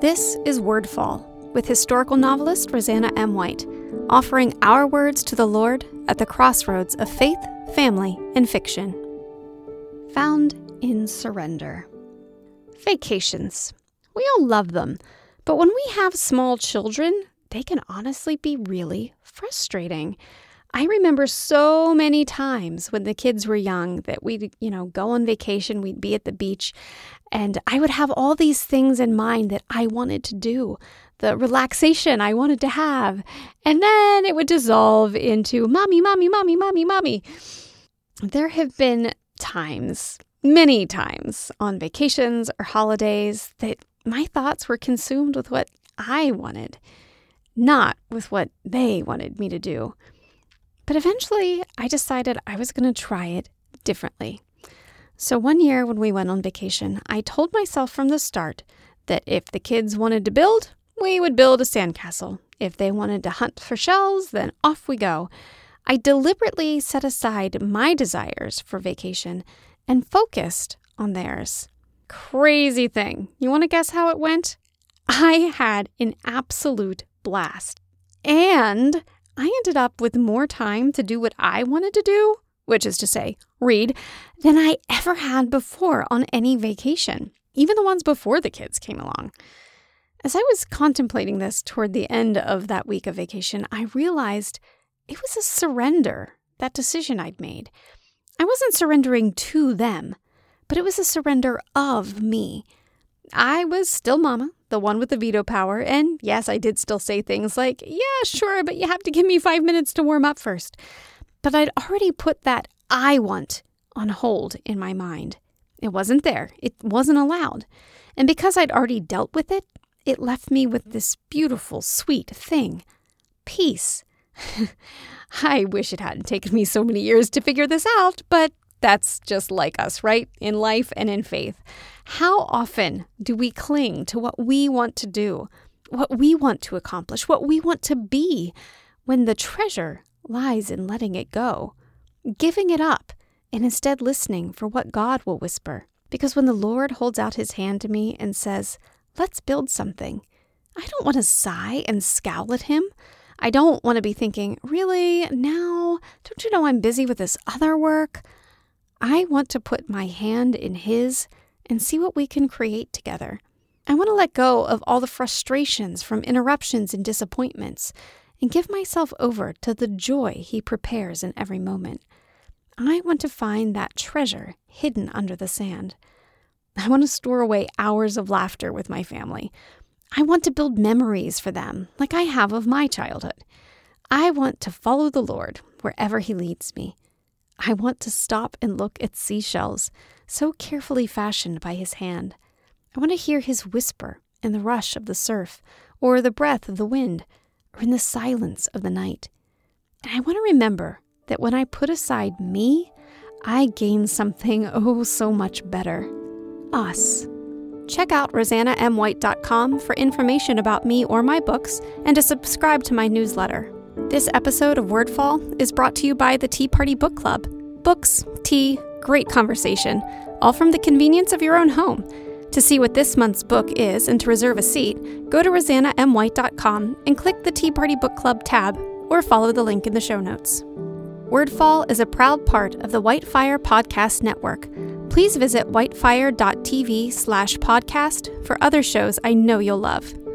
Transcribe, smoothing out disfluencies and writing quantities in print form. This is Wordfall, with historical novelist Rosanna M. White, offering our words to the Lord at the crossroads of faith, family, and fiction. Found in surrender. Vacations. We all love them, but when we have small children, they can honestly be really frustrating. I remember so many times when the kids were young that we'd, go on vacation, we'd be at the beach, and I would have all these things in mind that I wanted to do, the relaxation I wanted to have, and then it would dissolve into mommy, mommy, mommy, mommy, mommy. There have been times, many times, on vacations or holidays that my thoughts were consumed with what I wanted, not with what they wanted me to do. But eventually, I decided I was going to try it differently. So one year when we went on vacation, I told myself from the start that if the kids wanted to build, we would build a sandcastle. If they wanted to hunt for shells, then off we go. I deliberately set aside my desires for vacation and focused on theirs. Crazy thing. You want to guess how it went? I had an absolute blast. And I ended up with more time to do what I wanted to do, which is to say, read, than I ever had before on any vacation, even the ones before the kids came along. As I was contemplating this toward the end of that week of vacation, I realized it was a surrender, that decision I'd made. I wasn't surrendering to them, but it was a surrender of me. I was still Mama, the one with the veto power, and yes, I did still say things like, yeah, sure, but you have to give me 5 minutes to warm up first. But I'd already put that I want on hold in my mind. It wasn't there. It wasn't allowed. And because I'd already dealt with it, it left me with this beautiful, sweet thing. Peace. I wish it hadn't taken me so many years to figure this out, but that's just like us, right? In life and in faith. How often do we cling to what we want to do, what we want to accomplish, what we want to be, when the treasure lies in letting it go, giving it up, and instead listening for what God will whisper? Because when the Lord holds out his hand to me and says, let's build something, I don't want to sigh and scowl at him. I don't want to be thinking, really? Now? Don't you know I'm busy with this other work? I want to put my hand in his and see what we can create together. I want to let go of all the frustrations from interruptions and disappointments and give myself over to the joy he prepares in every moment. I want to find that treasure hidden under the sand. I want to store away hours of laughter with my family. I want to build memories for them like I have of my childhood. I want to follow the Lord wherever he leads me. I want to stop and look at seashells, so carefully fashioned by his hand. I want to hear his whisper in the rush of the surf, or the breath of the wind, or in the silence of the night. And I want to remember that when I put aside me, I gain something oh so much better. Us. Check out rosannamwhite.com for information about me or my books, and to subscribe to my newsletter. This episode of Wordfall is brought to you by the Tea Party Book Club. Books, tea, great conversation, all from the convenience of your own home. To see what this month's book is and to reserve a seat, go to rosannamwhite.com and click the Tea Party Book Club tab or follow the link in the show notes. Wordfall is a proud part of the Whitefire Podcast Network. Please visit whitefire.tv/podcast for other shows I know you'll love.